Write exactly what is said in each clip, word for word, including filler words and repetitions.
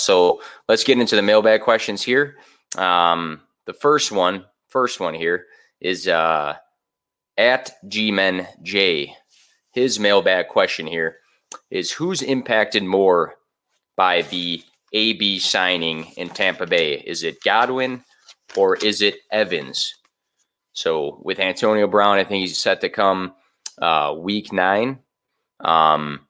so let's get into the mailbag questions here. Um, the first one, first one here is uh, at G Men J. His mailbag question here is, who's impacted more by the A B signing in Tampa Bay? Is it Godwin or is it Evans? So with Antonio Brown, I think he's set to come uh, week nine. Um,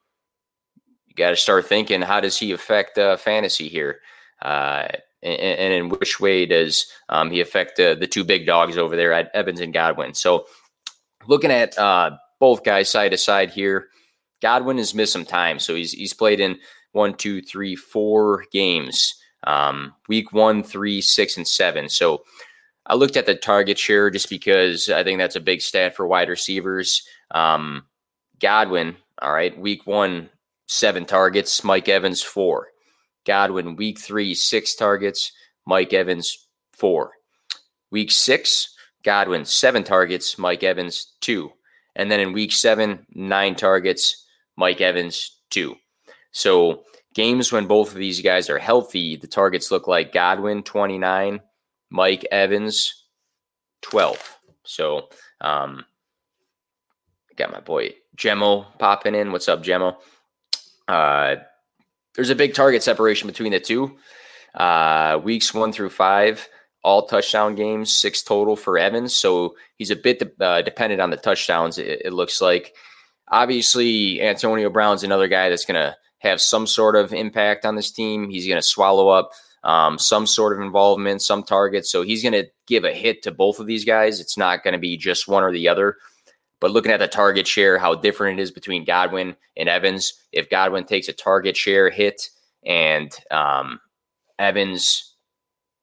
you got to start thinking, how does he affect uh, fantasy here? Uh, and, and in which way does um, he affect uh, the two big dogs over there at Evans and Godwin? So looking at uh, both guys side to side here, Godwin has missed some time. So he's he's played in one, two, three, four games, um, week one, three, six, and seven. So I looked at the target share just because I think that's a big stat for wide receivers. Um, Godwin, all right, week one, seven targets, Mike Evans, four. Godwin, week three, six targets, Mike Evans, four. Week six, Godwin, seven targets, Mike Evans, two. And then in week seven, nine targets, Mike Evans, two. So games when both of these guys are healthy, the targets look like Godwin, twenty-nine, Mike Evans, twelve. So um, got my boy Gemmo popping in. What's up, Gemmo? Uh, there's a big target separation between the two. Uh, weeks one through five, all touchdown games, six total for Evans. So he's a bit de- uh, dependent on the touchdowns, it, it looks like. Obviously, Antonio Brown's another guy that's going to have some sort of impact on this team. He's going to swallow up um, some sort of involvement, some targets. So he's going to give a hit to both of these guys. It's not going to be just one or the other. But looking at the target share, how different it is between Godwin and Evans. If Godwin takes a target share hit and um, Evans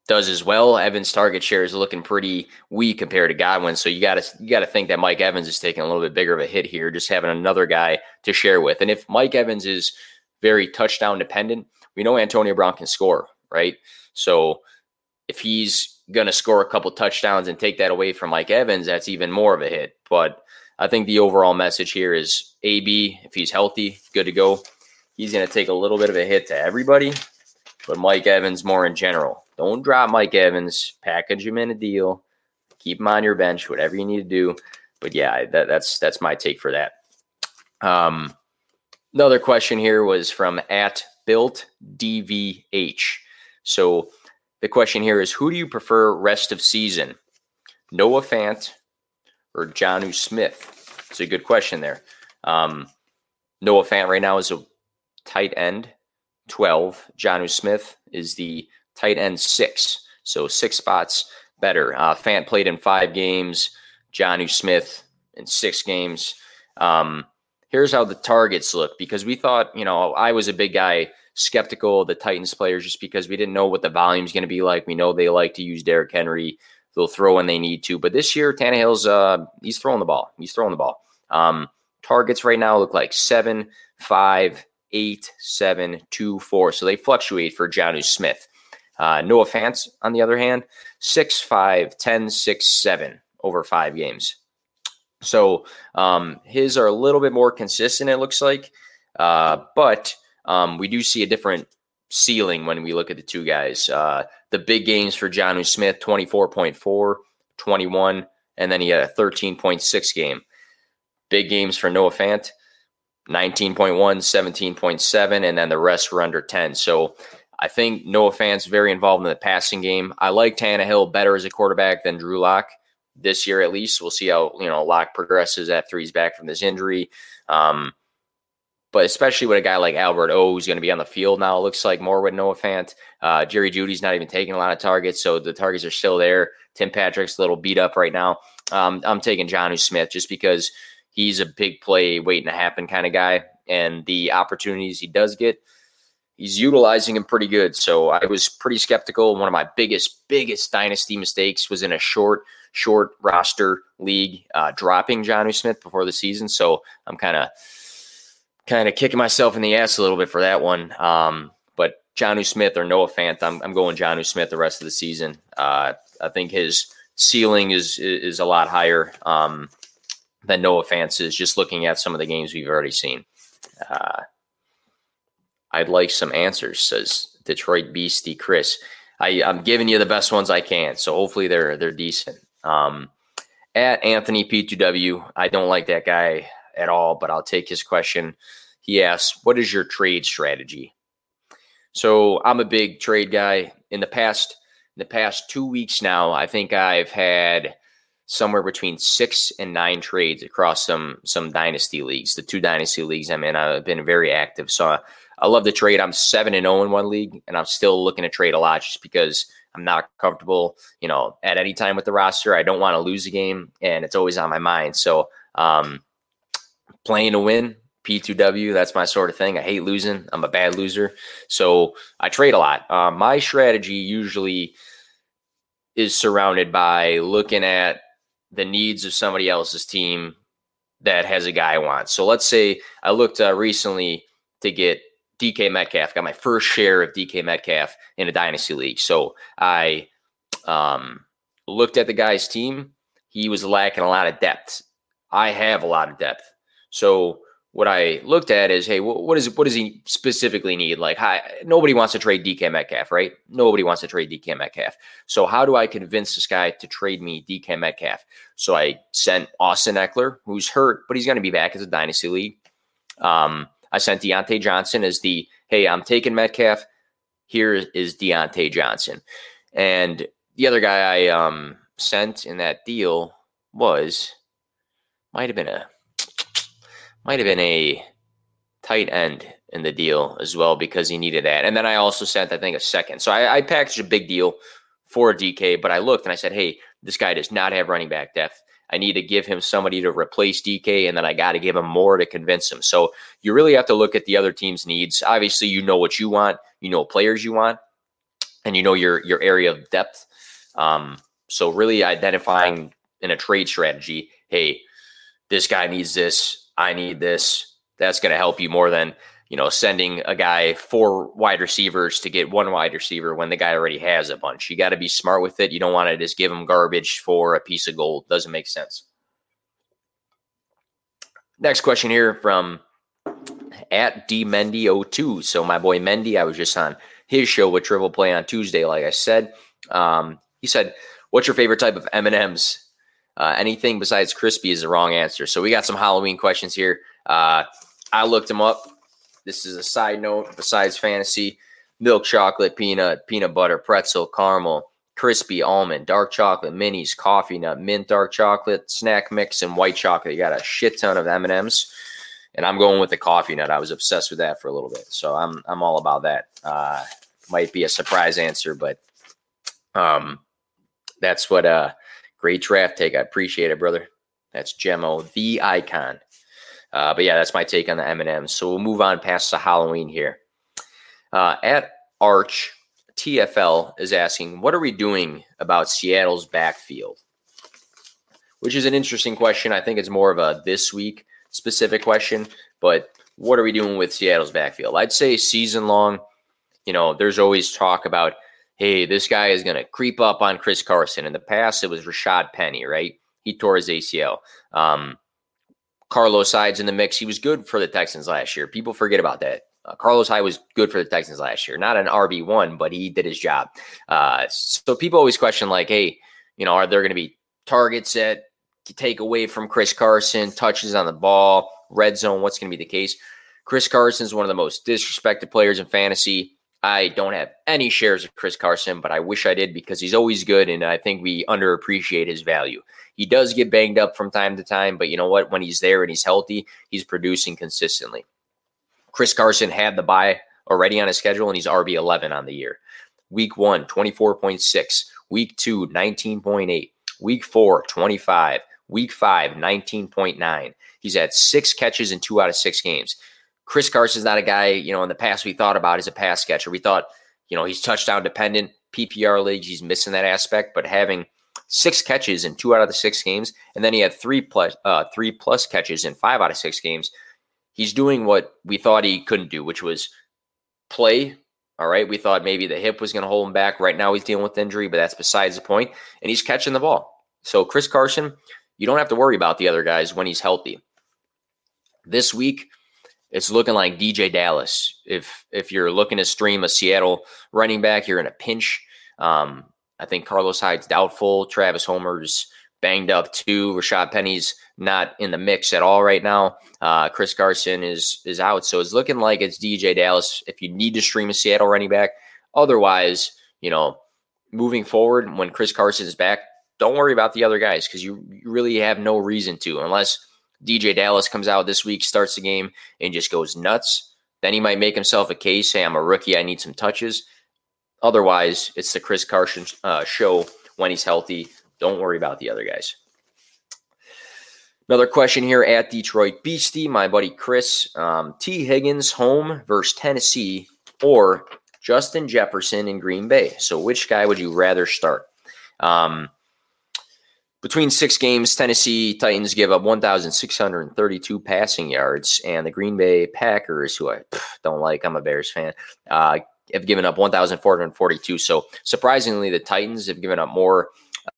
does as well, Evans' target share is looking pretty weak compared to Godwin. So you got to you got to think that Mike Evans is taking a little bit bigger of a hit here, just having another guy to share with. And if Mike Evans is very touchdown dependent, we know Antonio Brown can score, right? So if he's going to score a couple touchdowns and take that away from Mike Evans, that's even more of a hit. But I think the overall message here is A B, if he's healthy, good to go. He's going to take a little bit of a hit to everybody, but Mike Evans more in general. Don't drop Mike Evans, package him in a deal, keep him on your bench, whatever you need to do. But yeah, that, that's that's my take for that. Um, another question here was from at Built D V H. So the question here is, who do you prefer rest of season, Noah Fant or Jonnu Smith? It's a good question there. Um, Noah Fant right now is a tight end, twelve. Jonnu Smith is the tight end six, so six spots better. Uh, Fant played in five games, Jonnu Smith in six games. Um, here's how the targets look, because we thought, you know, I was a big guy skeptical of the Titans players just because we didn't know what the volume's going to be like. We know they like to use Derrick Henry. They'll throw when they need to. But this year, Tannehill's uh, he's throwing the ball. He's throwing the ball. Um, targets right now look like seven, five, eight, seven, two, four. So they fluctuate for Jonnu Smith. Uh, Noah Fant, on the other hand, six, five, ten, six, seven over five games. So um, his are a little bit more consistent, it looks like. Uh, but um, we do see a different ceiling when we look at the two guys. Uh, the big games for Jonnu Smith, twenty-four point four, twenty-one, and then he had a thirteen point six game. Big games for Noah Fant, nineteen point one, seventeen point seven, and then the rest were under ten. So I think Noah Fant's very involved in the passing game. I like Tannehill better as a quarterback than Drew Lock this year, at least. We'll see how, you know, Lock progresses after he's back from this injury. Um, but especially with a guy like Albert O, who's going to be on the field now, it looks like more with Noah Fant. Uh, Jerry Jeudy's not even taking a lot of targets, so the targets are still there. Tim Patrick's a little beat up right now. Um, I'm taking Jonnu Smith just because he's a big play waiting to happen kind of guy, and the opportunities he does get, he's utilizing him pretty good. So I was pretty skeptical. One of my biggest, biggest dynasty mistakes was in a short, short roster league, uh, dropping Jonnu Smith before the season. So I'm kind of, kind of kicking myself in the ass a little bit for that one. Um, but Jonnu Smith or Noah Fant, I'm, I'm going Jonnu Smith the rest of the season. Uh, I think his ceiling is, is a lot higher um, than Noah Fant's is, just looking at some of the games we've already seen. Uh, I'd like some answers, says Detroit beastie Chris. I, I'm giving you the best ones I can, so hopefully they're they're decent. Um, at Anthony P two W, I don't like that guy at all, but I'll take his question. He asks, what is your trade strategy? So I'm a big trade guy. In the past, in the past two weeks now, I think I've had somewhere between six and nine trades across some some dynasty leagues. The two dynasty leagues I'm in, I've been very active. So I, I love to trade. I'm seven and zero in one league, and I'm still looking to trade a lot just because I'm not comfortable, you know, at any time with the roster. I don't want to lose a game, and it's always on my mind. So um, playing to win, P two W, that's my sort of thing. I hate losing. I'm a bad loser, so I trade a lot. Uh, my strategy usually is surrounded by looking at the needs of somebody else's team that has a guy I want. So let's say I looked uh, recently to get D K Metcalf, got my first share of D K Metcalf in a dynasty league. So I um, looked at the guy's team. He was lacking a lot of depth. I have a lot of depth. So what I looked at is, hey, what, what is what does he specifically need? Like, hi, nobody wants to trade D K Metcalf, right? Nobody wants to trade D K Metcalf. So how do I convince this guy to trade me D K Metcalf? So I sent Austin Eckler, who's hurt, but he's going to be back as a dynasty league. Um, I sent Deontay Johnson as the, hey, I'm taking Metcalf. Here is Deontay Johnson. And the other guy I um, sent in that deal was, might have been a, Might have been a tight end in the deal as well because he needed that. And then I also sent, I think, a second. So I, I packaged a big deal for D K, but I looked and I said, hey, this guy does not have running back depth. I need to give him somebody to replace D K, and then I got to give him more to convince him. So you really have to look at the other team's needs. Obviously, you know what you want. You know players you want, and you know your your area of depth. Um, so really identifying in a trade strategy, hey, this guy needs this. I need this. That's going to help you more than, you know, sending a guy four wide receivers to get one wide receiver when the guy already has a bunch. You got to be smart with it. You don't want to just give him garbage for a piece of gold. Doesn't make sense. Next question here from at D Mendy oh two. So my boy Mendy, I was just on his show with Triple Play on Tuesday. Like I said, um, he said, what's your favorite type of M and M's? Uh, anything besides crispy is the wrong answer. So we got some Halloween questions here. Uh, I looked them up. This is a side note. Besides fantasy, milk chocolate, peanut, peanut butter, pretzel, caramel, crispy almond, dark chocolate, minis, coffee nut, mint, dark chocolate, snack mix, and white chocolate. You got a shit ton of M and M's. And I'm going with the coffee nut. I was obsessed with that for a little bit. So I'm I'm all about that. Uh, might be a surprise answer, but um, that's what uh. Great draft take. I appreciate it, brother. That's Gemmo, the icon. Uh, but yeah, that's my take on the M and M's. So we'll move on past the Halloween here. Uh, at Arch, T F L is asking, what are we doing about Seattle's backfield? Which is an interesting question. I think it's more of a this week specific question. But what are we doing with Seattle's backfield? I'd say season long, you know, there's always talk about, hey, this guy is going to creep up on Chris Carson. In the past, it was Rashad Penny, right? He tore his A C L. Um, Carlos Hyde's in the mix. He was good for the Texans last year. People forget about that. Uh, Carlos Hyde was good for the Texans last year. Not an R B one, but he did his job. Uh, so people always question, like, hey, you know, are there going to be targets that take away from Chris Carson, touches on the ball, red zone? What's going to be the case? Chris Carson's one of the most disrespected players in fantasy. I don't have any shares of Chris Carson, but I wish I did because he's always good, and I think we underappreciate his value. He does get banged up from time to time, but you know what? When he's there and he's healthy, he's producing consistently. Chris Carson had the bye already on his schedule, and he's R B eleven on the year. Week one, twenty-four point six. Week two, nineteen point eight. Week four, twenty-five. Week five, nineteen point nine. He's had six catches in two out of six games. Chris Carson's not a guy, you know, in the past we thought about as a pass catcher. We thought, you know, he's touchdown dependent. P P R leagues, he's missing that aspect. But having six catches in two out of the six games, and then he had three plus, uh, three plus catches in five out of six games, he's doing what we thought he couldn't do, which was play. All right, we thought maybe the hip was going to hold him back. Right now he's dealing with injury, but that's besides the point. And he's catching the ball. So Chris Carson, you don't have to worry about the other guys when he's healthy. This week, it's looking like D J Dallas. If if you're looking to stream a Seattle running back, you're in a pinch. Um, I think Carlos Hyde's doubtful. Travis Homer's banged up too. Rashad Penny's not in the mix at all right now. Uh, Chris Carson is is out. So it's looking like it's D J Dallas if you need to stream a Seattle running back. Otherwise, you know, moving forward, when Chris Carson is back, don't worry about the other guys because you really have no reason to, unless D J Dallas comes out this week, starts the game, and just goes nuts. Then he might make himself a case, hey, I'm a rookie, I need some touches. Otherwise, it's the Chris Carson uh, show when he's healthy. Don't worry about the other guys. Another question here at Detroit Beastie, my buddy Chris. Um, T. Higgins home versus Tennessee or Justin Jefferson in Green Bay. So which guy would you rather start? Um, between six games, Tennessee Titans give up one thousand six hundred thirty-two passing yards, and the Green Bay Packers, who I pff, don't like, I'm a Bears fan, uh, have given up one thousand four hundred forty-two. So surprisingly, the Titans have given up more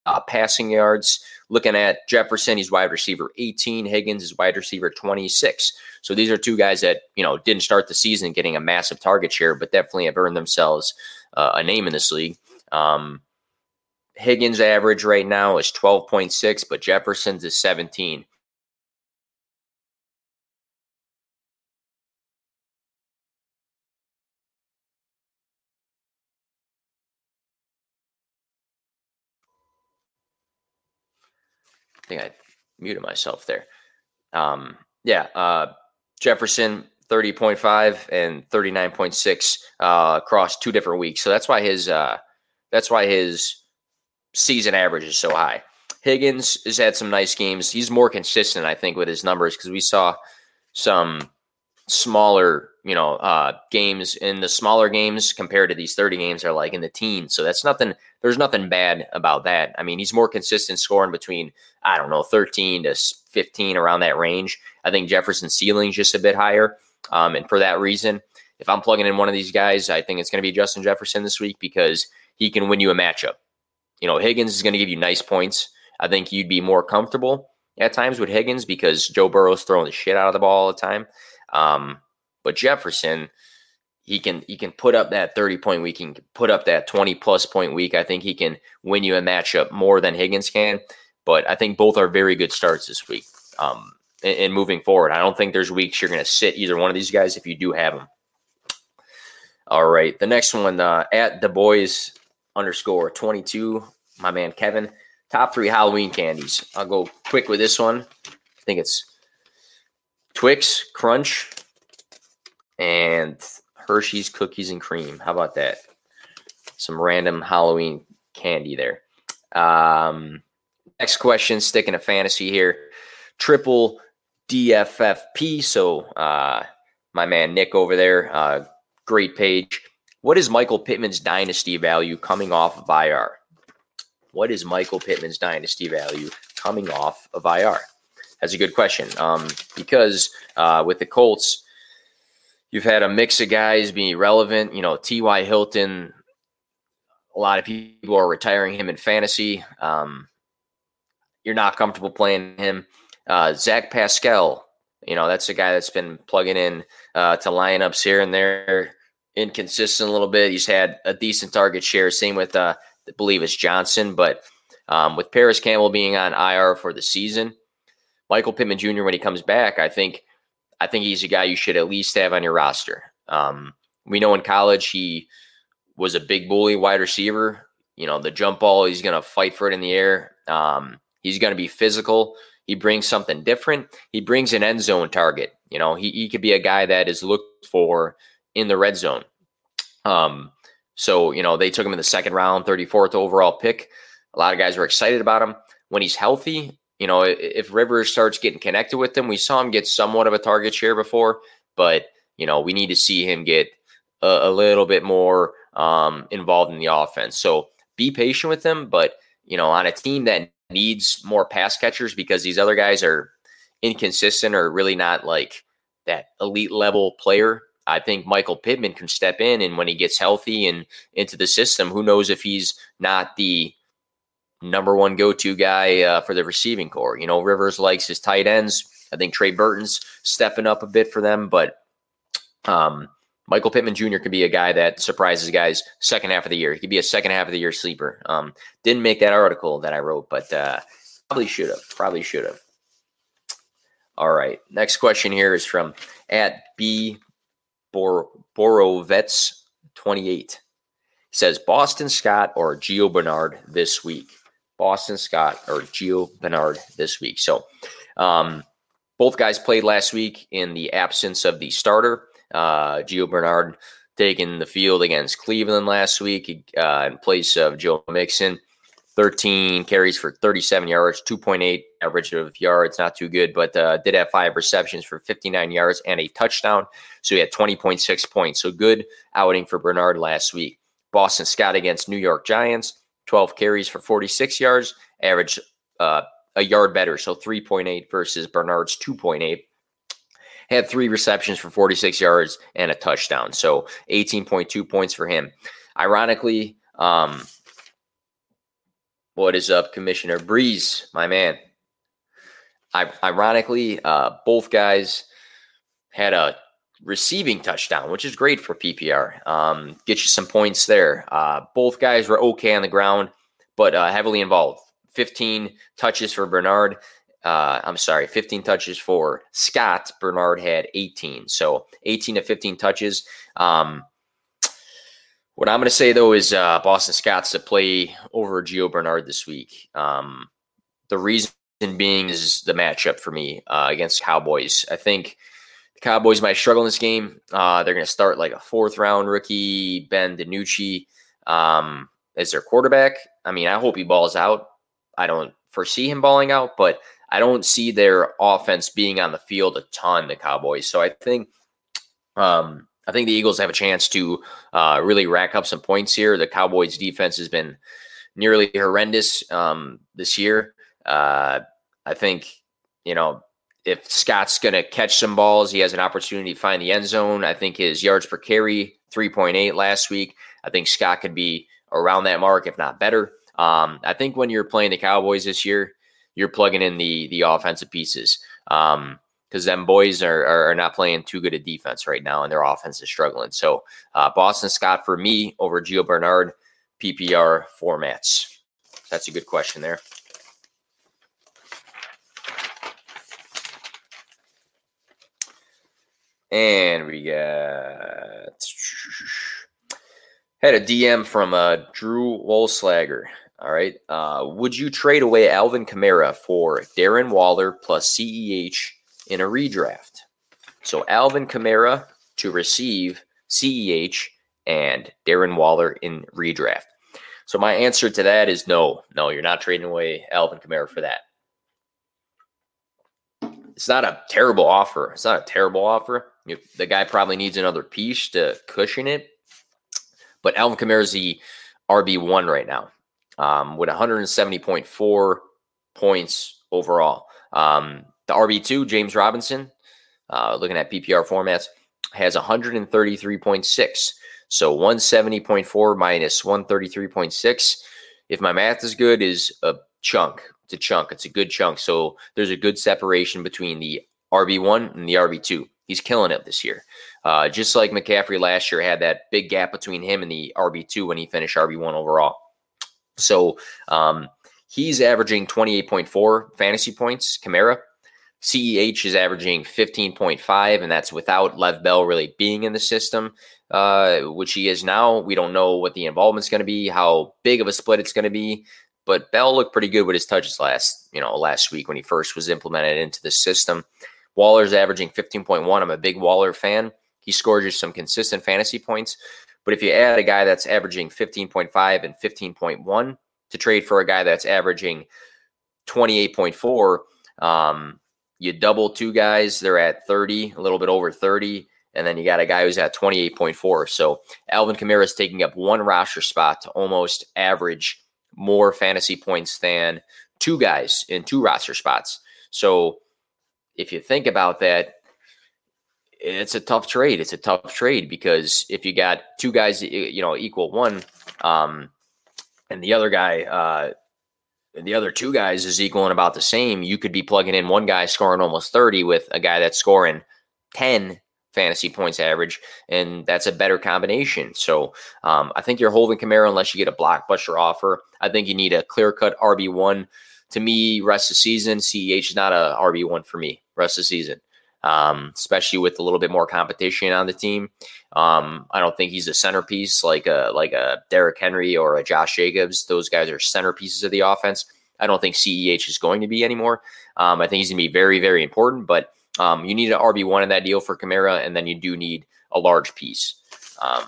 uh, passing yards. Looking at Jefferson, he's wide receiver eighteen. Higgins is wide receiver twenty-six. So these are two guys that, you know, didn't start the season getting a massive target share, but definitely have earned themselves uh, a name in this league. Um, Higgins' average right now is twelve point six, but Jefferson's is seventeen. I think I muted myself there. Um, yeah, uh, Jefferson, thirty point five and thirty-nine point six uh, across two different weeks. So that's why his uh, that's why his season average is so high. Higgins has had some nice games. He's more consistent, I think, with his numbers because we saw some smaller, you know, uh, games. In the smaller games compared to these thirty games are like in the teens. So that's nothing. There's nothing bad about that. I mean, he's more consistent scoring between, I don't know, thirteen to fifteen, around that range. I think Jefferson's ceiling's just a bit higher. Um, and for that reason, if I'm plugging in one of these guys, I think it's going to be Justin Jefferson this week because he can win you a matchup. You know, Higgins is going to give you nice points. I think you'd be more comfortable at times with Higgins because Joe Burrow's throwing the shit out of the ball all the time. Um, but Jefferson, he can he can put up that thirty-point week. He can put up that twenty-plus point week. I think he can win you a matchup more than Higgins can. But I think both are very good starts this week. Um, and, and moving forward, I don't think there's weeks you're going to sit either one of these guys if you do have them. All right, the next one, uh, at the boys underscore twenty-two, my man Kevin. Top three Halloween candies. I'll go quick with this one. I think it's Twix, Crunch, and Hershey's Cookies and Cream. How about that? Some random Halloween candy there. Um, next question, sticking to fantasy here. Triple D F F P. So uh, my man Nick over there, uh, great page. What is Michael Pittman's dynasty value coming off of I R? What is Michael Pittman's dynasty value coming off of I R? That's a good question, um, because uh, with the Colts, you've had a mix of guys being relevant. You know, T Y. Hilton, a lot of people are retiring him in fantasy. Um, you're not comfortable playing him. Uh, Zach Pascal, you know, that's a guy that's been plugging in uh, to lineups here and there. Inconsistent a little bit. He's had a decent target share. Same with, uh, I believe it's Johnson, but um, with Paris Campbell being on I R for the season, Michael Pittman Junior, when he comes back, I think, I think he's a guy you should at least have on your roster. Um, we know in college, he was a big bully wide receiver. You know, the jump ball, he's going to fight for it in the air. Um, he's going to be physical. He brings something different. He brings an end zone target. You know, he, he could be a guy that is looked for in the red zone. Um, so, you know, they took him in the second round, thirty-fourth overall pick. A lot of guys were excited about him. When he's healthy, you know, if Rivers starts getting connected with him, we saw him get somewhat of a target share before, but, you know, we need to see him get a, a little bit more um, involved in the offense. So be patient with him, but, you know, on a team that needs more pass catchers because these other guys are inconsistent or really not like that elite level player, I think Michael Pittman can step in, and when he gets healthy and into the system, who knows if he's not the number one go-to guy uh, for the receiving corps. You know, Rivers likes his tight ends. I think Trey Burton's stepping up a bit for them, but Um, Michael Pittman Junior could be a guy that surprises guys second half of the year. He could be a second half of the year sleeper. Um, didn't make that article that I wrote, but uh, probably should have. Probably should have. All right. Next question here is from at B Bor- Borovets twenty-eight. Says Boston Scott or Gio Bernard this week. Boston Scott or Gio Bernard this week. So um, both guys played last week in the absence of the starter. Uh, Gio Bernard taking the field against Cleveland last week uh, in place of Joe Mixon. thirteen carries for thirty-seven yards, two point eight average of yards. Not too good, but uh, did have five receptions for fifty-nine yards and a touchdown. So he had twenty point six points. So good outing for Bernard last week. Boston Scott against New York Giants, twelve carries for forty-six yards, average uh, a yard better, so three point eight versus Bernard's two point eight. Had three receptions for forty-six yards and a touchdown, so eighteen point two points for him. Ironically, um, what is up, Commissioner Breeze, my man? I- ironically, uh, both guys had a receiving touchdown, which is great for P P R. Um, get you some points there. Uh, both guys were okay on the ground, but uh, heavily involved. fifteen touches for Bernard. Uh, I'm sorry, fifteen touches for Scott. Bernard had eighteen. So eighteen to fifteen touches. Um, what I'm going to say, though, is uh, Boston Scott's to play over Gio Bernard this week. Um, the reason being is the matchup for me uh, against Cowboys. I think Cowboys might struggle in this game. Uh, they're going to start like a fourth-round rookie, Ben DiNucci, um, as their quarterback. I mean, I hope he balls out. I don't foresee him balling out, but I don't see their offense being on the field a ton, the Cowboys. So I think um, I think the Eagles have a chance to uh, really rack up some points here. The Cowboys' defense has been nearly horrendous um, this year. Uh, I think, you know, if Scott's going to catch some balls, he has an opportunity to find the end zone. I think his yards per carry, three point eight last week. I think Scott could be around that mark, if not better. Um, I think when you're playing the Cowboys this year, you're plugging in the the offensive pieces because um, them boys are, are not playing too good a defense right now, and their offense is struggling. So uh, Boston Scott for me over Gio Bernard, P P R formats. That's a good question there. And we got had a D M from uh, Drew Wolslager. All right. Uh, would you trade away Alvin Kamara for Darren Waller plus C E H in a redraft? So Alvin Kamara to receive C E H and Darren Waller in redraft. So my answer to that is no. No, you're not trading away Alvin Kamara for that. It's not a terrible offer. It's not a terrible offer. The guy probably needs another piece to cushion it. But Alvin Kamara is the R B one right now um, with one hundred seventy point four points overall. Um, the R B two, James Robinson, uh, looking at P P R formats, has one hundred thirty-three point six. So one hundred seventy point four minus one hundred thirty-three point six, if my math is good, is a chunk. It's a chunk. It's a good chunk. So there's a good separation between the R B one and the R B two. He's killing it this year. Uh, just like McCaffrey last year had that big gap between him and the R B two when he finished R B one overall. So um, he's averaging twenty-eight point four fantasy points, Kamara. C E H is averaging fifteen point five, and that's without Lev Bell really being in the system, uh, which he is now. We don't know what the involvement's going to be, how big of a split it's going to be. But Bell looked pretty good with his touches last, you know, last week when he first was implemented into the system. Waller's averaging fifteen point one. I'm a big Waller fan. He scored just some consistent fantasy points. But if you add a guy that's averaging fifteen point five and fifteen point one to trade for a guy that's averaging twenty-eight point four, um, you double two guys. They're at thirty, a little bit over thirty. And then you got a guy who's at twenty-eight point four. So Alvin Kamara is taking up one roster spot to almost average more fantasy points than two guys in two roster spots. So if you think about that, it's a tough trade. It's a tough trade because if you got two guys, you know, equal one, um, and the other guy, uh, and the other two guys is equaling about the same, you could be plugging in one guy scoring almost thirty with a guy that's scoring ten fantasy points average, and that's a better combination. So um, I think you're holding Kamara unless you get a blockbuster offer. I think you need a clear-cut R B one. To me, rest of the season, C E H is not a R B one for me, rest of the season, um, especially with a little bit more competition on the team. Um, I don't think he's a centerpiece like a, like a Derrick Henry or a Josh Jacobs. Those guys are centerpieces of the offense. I don't think C E H is going to be anymore. Um, I think he's going to be very, very important, but um, you need an R B one in that deal for Kamara, and then you do need a large piece. Um,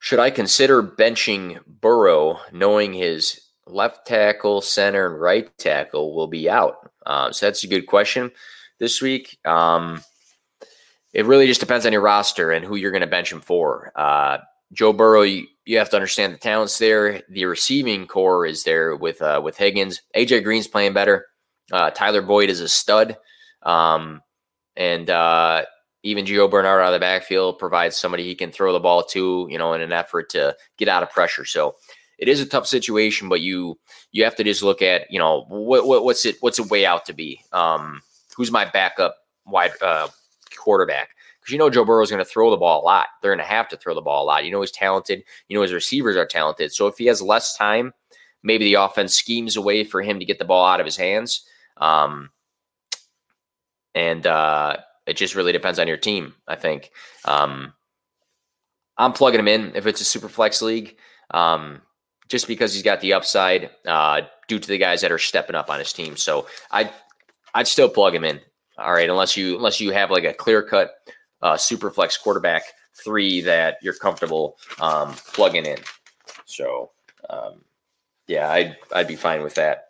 should I consider benching Burrow knowing his left tackle, center, and right tackle will be out? Uh, so that's a good question this week. Um, it really just depends on your roster and who you're going to bench him for. Uh, Joe Burrow, you, you have to understand the talent's there. The receiving core is there with uh, with Higgins. A J Green's playing better. Uh, Tyler Boyd is a stud. Um, and uh, even Gio Bernard out of the backfield provides somebody he can throw the ball to, you know, in an effort to get out of pressure. So it is a tough situation, but you you have to just look at, you know, what, what what's it what's it way out to be? Um, who's my backup wide uh, quarterback? Because you know Joe Burrow is going to throw the ball a lot. They're going to have to throw the ball a lot. You know he's talented. You know his receivers are talented. So if he has less time, maybe the offense schemes a way for him to get the ball out of his hands. Um, and uh, it just really depends on your team, I think. Um, I'm plugging him in if it's a super flex league. Um, just because he's got the upside uh, due to the guys that are stepping up on his team. So I, I'd still plug him in. All right, unless you unless you have like a clear-cut uh, super flex quarterback three that you're comfortable um, plugging in. So, um, yeah, I'd, I'd be fine with that.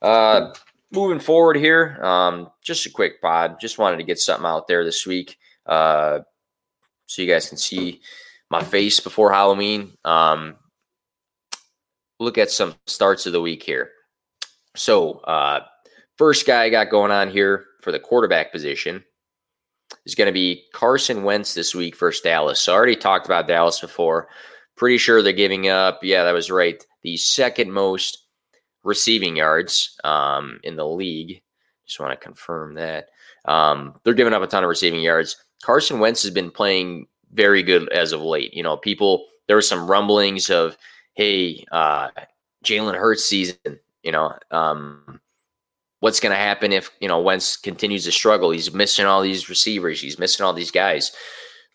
Uh, moving forward here, um, just a quick pod. Just wanted to get something out there this week uh, so you guys can see my face before Halloween. Um Look at some starts of the week here. So uh, first guy I got going on here for the quarterback position is going to be Carson Wentz this week versus Dallas. So I already talked about Dallas before. Pretty sure they're giving up, yeah, that was right, the second most receiving yards um, in the league. Just want to confirm that. Um, they're giving up a ton of receiving yards. Carson Wentz has been playing very good as of late. You know, people, there were some rumblings of, hey, uh, Jalen Hurts season, you know, um, what's going to happen if, you know, Wentz continues to struggle? He's missing all these receivers. He's missing all these guys.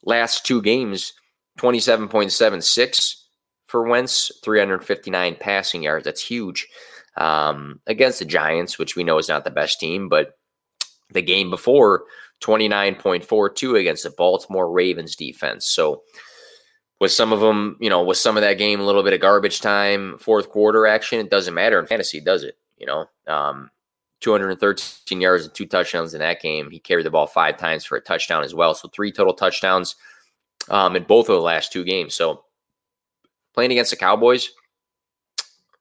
Last two games, twenty-seven point seven six for Wentz, three fifty-nine passing yards. That's huge um, against the Giants, which we know is not the best team. But the game before, twenty-nine point four two against the Baltimore Ravens defense. So, with some of them, you know, with some of that game, a little bit of garbage time, fourth quarter action, it doesn't matter in fantasy, does it? You know, um, two hundred thirteen yards and two touchdowns in that game. He carried the ball five times for a touchdown as well. So three total touchdowns um, in both of the last two games. So playing against the Cowboys,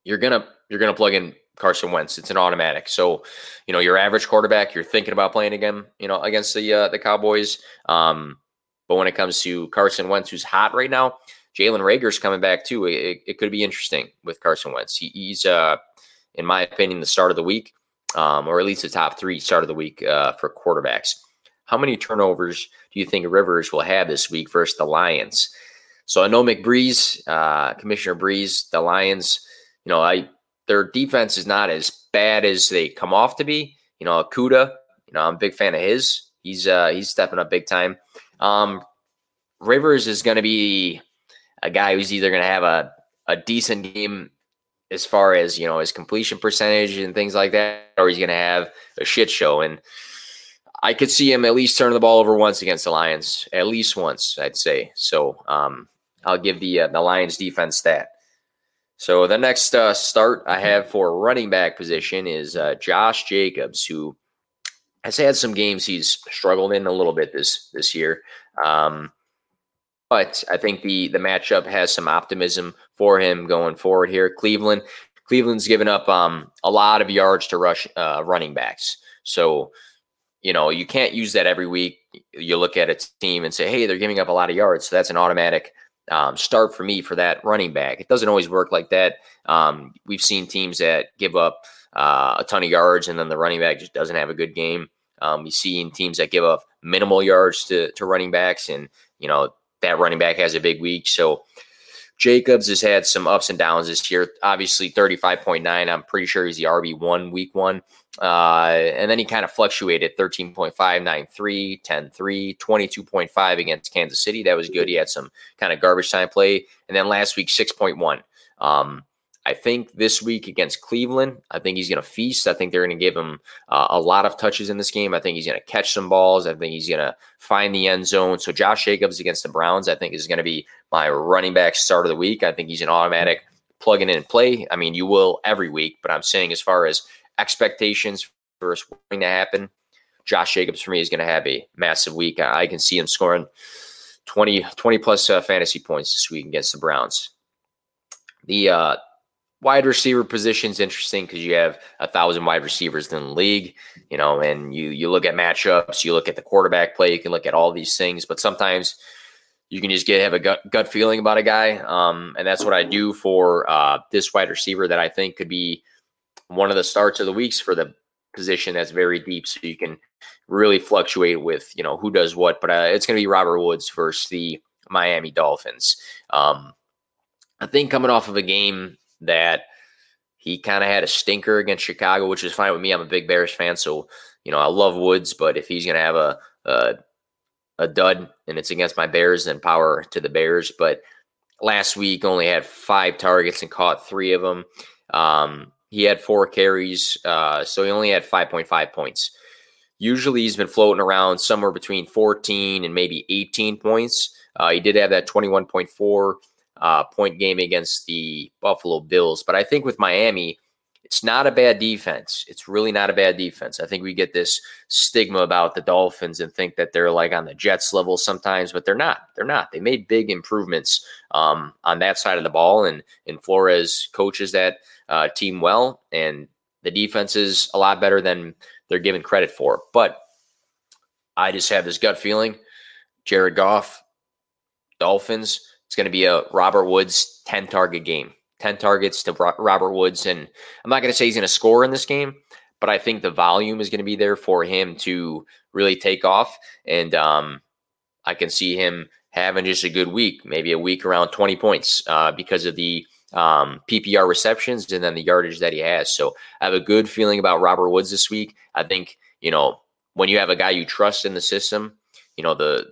you're gonna you're gonna plug in Carson Wentz. It's an automatic. So, you know, your average quarterback, you're thinking about playing again, you know, against the uh, the Cowboys. Um, But when it comes to Carson Wentz, who's hot right now, Jalen Reagor's coming back too. It, it could be interesting with Carson Wentz. He, he's, uh, in my opinion, the start of the week, um, or at least the top three start of the week uh, for quarterbacks. How many turnovers do you think Rivers will have this week versus the Lions? So I know McBreeze, uh, Commissioner Breeze, the Lions, you know, I their defense is not as bad as they come off to be. You know, Okudah, you know, I'm a big fan of his. He's uh, he's stepping up big time. Um, Rivers is going to be a guy who's either going to have a, a decent game as far as, you know, his completion percentage and things like that, or he's going to have a shit show. And I could see him at least turn the ball over once against the Lions, at least once, I'd say. So, um, I'll give the, uh, the Lions defense that. So the next, uh, start I have for running back position is, uh, Josh Jacobs, who has had some games he's struggled in a little bit this this year. Um, but I think the the matchup has some optimism for him going forward here. Cleveland, Cleveland's given up um, a lot of yards to rush uh, running backs. So, you know, you can't use that every week. You look at a team and say, hey, they're giving up a lot of yards. So that's an automatic um, start for me for that running back. It doesn't always work like that. Um, we've seen teams that give up, Uh, a ton of yards, and then the running back just doesn't have a good game. Um, you see in teams that give up minimal yards to, to running backs, and, you know, that running back has a big week. So Jacobs has had some ups and downs this year. Obviously, thirty-five point nine. I'm pretty sure he's the R B one week one. Uh, and then he kind of fluctuated, thirteen point five, nine three, ten three, twenty-two point five against Kansas City. That was good. He had some kind of garbage time play. And then last week, six point one. Um, I think this week against Cleveland, I think he's going to feast. I think they're going to give him uh, a lot of touches in this game. I think he's going to catch some balls. I think he's going to find the end zone. So Josh Jacobs against the Browns, I think, is going to be my running back start of the week. I think he's an automatic plug-in and play. I mean, you will every week, but I'm saying as far as expectations for us going to happen, Josh Jacobs for me is going to have a massive week. I can see him scoring twenty, twenty plus uh, fantasy points this week against the Browns. The uh, wide receiver position is interesting because you have a thousand wide receivers in the league, you know, and you you look at matchups, you look at the quarterback play, you can look at all these things, but sometimes you can just get have a gut, gut feeling about a guy, um, and that's what I do for uh, this wide receiver that I think could be one of the starts of the weeks for the position that's very deep, so you can really fluctuate with, you know, who does what, but uh, it's going to be Robert Woods versus the Miami Dolphins. Um, I think coming off of a game that he kind of had a stinker against Chicago, which is fine with me. I'm a big Bears fan, so, you know, I love Woods, but if he's going to have a, a a dud and it's against my Bears, then power to the Bears. But last week only had five targets and caught three of them. Um, he had four carries, uh, so he only had five point five points. Usually he's been floating around somewhere between fourteen and maybe eighteen points. Uh, he did have that twenty-one point four Uh, point game against the Buffalo Bills. But I think with Miami, it's not a bad defense. It's really not a bad defense. I think we get this stigma about the Dolphins and think that they're like on the Jets level sometimes, but they're not. They're not. They made big improvements um, on that side of the ball, and, and Flores coaches that uh, team well, and the defense is a lot better than they're given credit for. But I just have this gut feeling, Jared Goff, Dolphins, it's going to be a Robert Woods ten-target game, ten targets to Robert Woods. And I'm not going to say he's going to score in this game, but I think the volume is going to be there for him to really take off. And um, I can see him having just a good week, maybe a week around twenty points uh, because of the um, P P R receptions and then the yardage that he has. So I have a good feeling about Robert Woods this week. I think, you know, when you have a guy you trust in the system, you know, the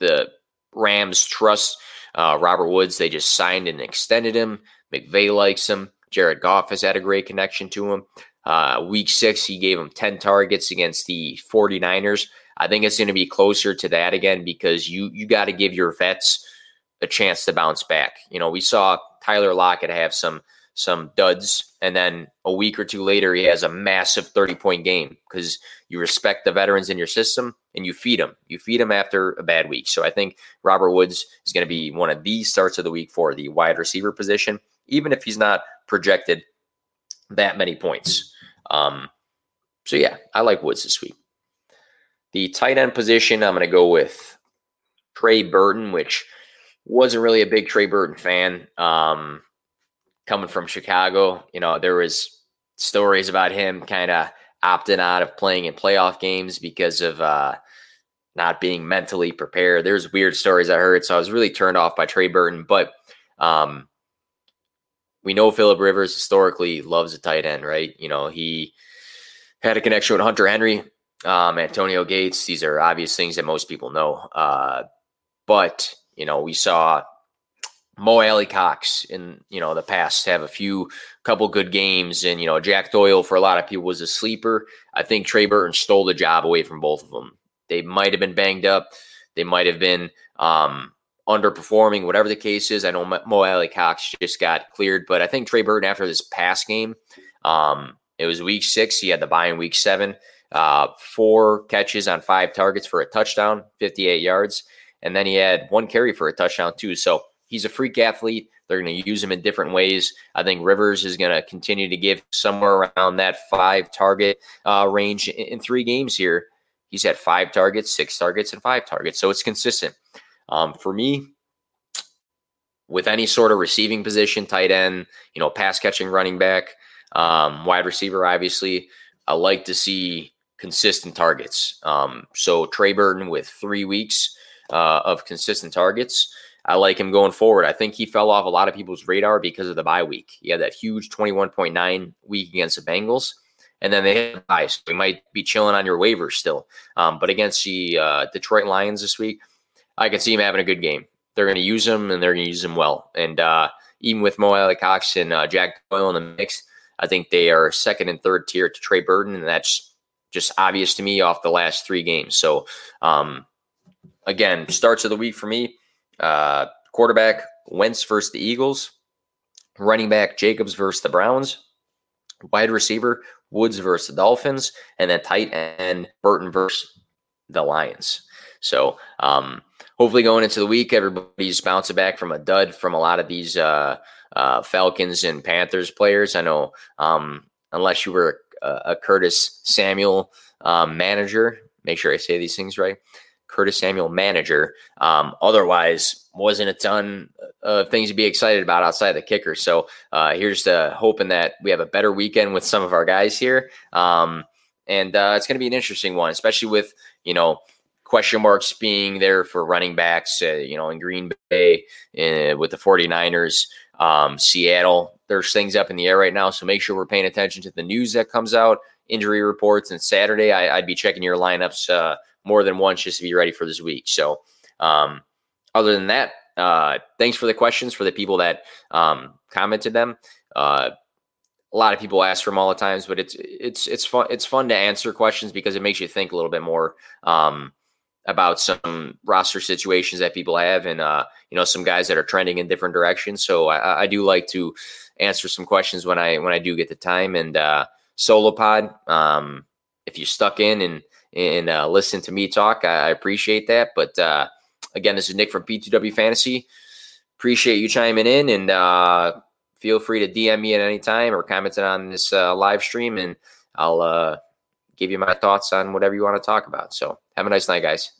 the – Rams trust uh, Robert Woods. They just signed and extended him. McVay likes him. Jared Goff has had a great connection to him. Uh, week six, he gave him ten targets against the forty-niners. I think it's going to be closer to that again because you you got to give your vets a chance to bounce back. You know, we saw Tyler Lockett have some some duds, and then a week or two later, he has a massive thirty-point game because you respect the veterans in your system and you feed them. You feed them after a bad week. So I think Robert Woods is going to be one of the starts of the week for the wide receiver position, even if he's not projected that many points. Um, so, yeah, I like Woods this week. The tight end position, I'm going to go with Trey Burton, which wasn't really a big Trey Burton fan. Um Coming from Chicago, you know, there was stories about him kind of opting out of playing in playoff games because of uh, not being mentally prepared. There's weird stories I heard, so I was really turned off by Trey Burton. But um, we know Philip Rivers historically loves a tight end, right? You know, he had a connection with Hunter Henry, um, Antonio Gates. These are obvious things that most people know. Uh, but, you know, we saw Mo Alie-Cox in, you know, the past have a few couple good games, and, you know, Jack Doyle for a lot of people was a sleeper. I think Trey Burton stole the job away from both of them. They might have been banged up. They might have been um, underperforming, whatever the case is. I know Mo Alie-Cox just got cleared, but I think Trey Burton after this past game, um, it was week six. He had the bye in week seven, uh, four catches on five targets for a touchdown, fifty-eight yards. And then he had one carry for a touchdown too. So he's a freak athlete. They're going to use him in different ways. I think Rivers is going to continue to give somewhere around that five target uh, range in, in three games here. He's had five targets, six targets, and five targets. So it's consistent. Um, for me, with any sort of receiving position, tight end, you know, pass catching running back, um, wide receiver, obviously, I like to see consistent targets. Um, so Trey Burton with three weeks uh, of consistent targets. I like him going forward. I think he fell off a lot of people's radar because of the bye week. He had that huge twenty-one point nine week against the Bengals, and then they hit the bye. So he might be chilling on your waivers still. Um, but against the uh, Detroit Lions this week, I can see him having a good game. They're going to use him, and they're going to use him well. And uh, even with Mo Alie-Cox and uh, Jack Doyle in the mix, I think they are second and third tier to Trey Burton, and that's just obvious to me off the last three games. So, um, again, starts of the week for me. Uh, quarterback Wentz versus the Eagles, running back Jacobs versus the Browns, wide receiver Woods versus the Dolphins, and then tight end Burton versus the Lions. So, um, hopefully going into the week, everybody's bouncing back from a dud from a lot of these uh, uh, Falcons and Panthers players. I know, um, unless you were a, a Curtis Samuel um, manager, make sure I say these things right. Curtis Samuel manager. Um, otherwise, wasn't a ton of things to be excited about outside the kicker. So uh, here's to hoping that we have a better weekend with some of our guys here. Um, and uh, it's going to be an interesting one, especially with, you know, question marks being there for running backs, uh, you know, in Green Bay uh, with the forty-niners, um, Seattle. There's things up in the air right now. So make sure we're paying attention to the news that comes out, injury reports. And Saturday, I, I'd be checking your lineups uh, more than once just to be ready for this week. So um, other than that, uh, thanks for the questions for the people that um, commented them. Uh, a lot of people ask for them all the times, but it's, it's, it's fun. It's fun to answer questions because it makes you think a little bit more um, about some roster situations that people have and, uh, you know, some guys that are trending in different directions. So I, I do like to answer some questions when I, when I do get the time. And uh, Solopod, um, if you stuck in and, and uh, listen to me talk, I, I appreciate that. But uh, again, this is Nick from P two W Fantasy. Appreciate you chiming in, and uh, feel free to D M me at any time or comment on this uh, live stream, and I'll uh, give you my thoughts on whatever you want to talk about. So have a nice night, guys.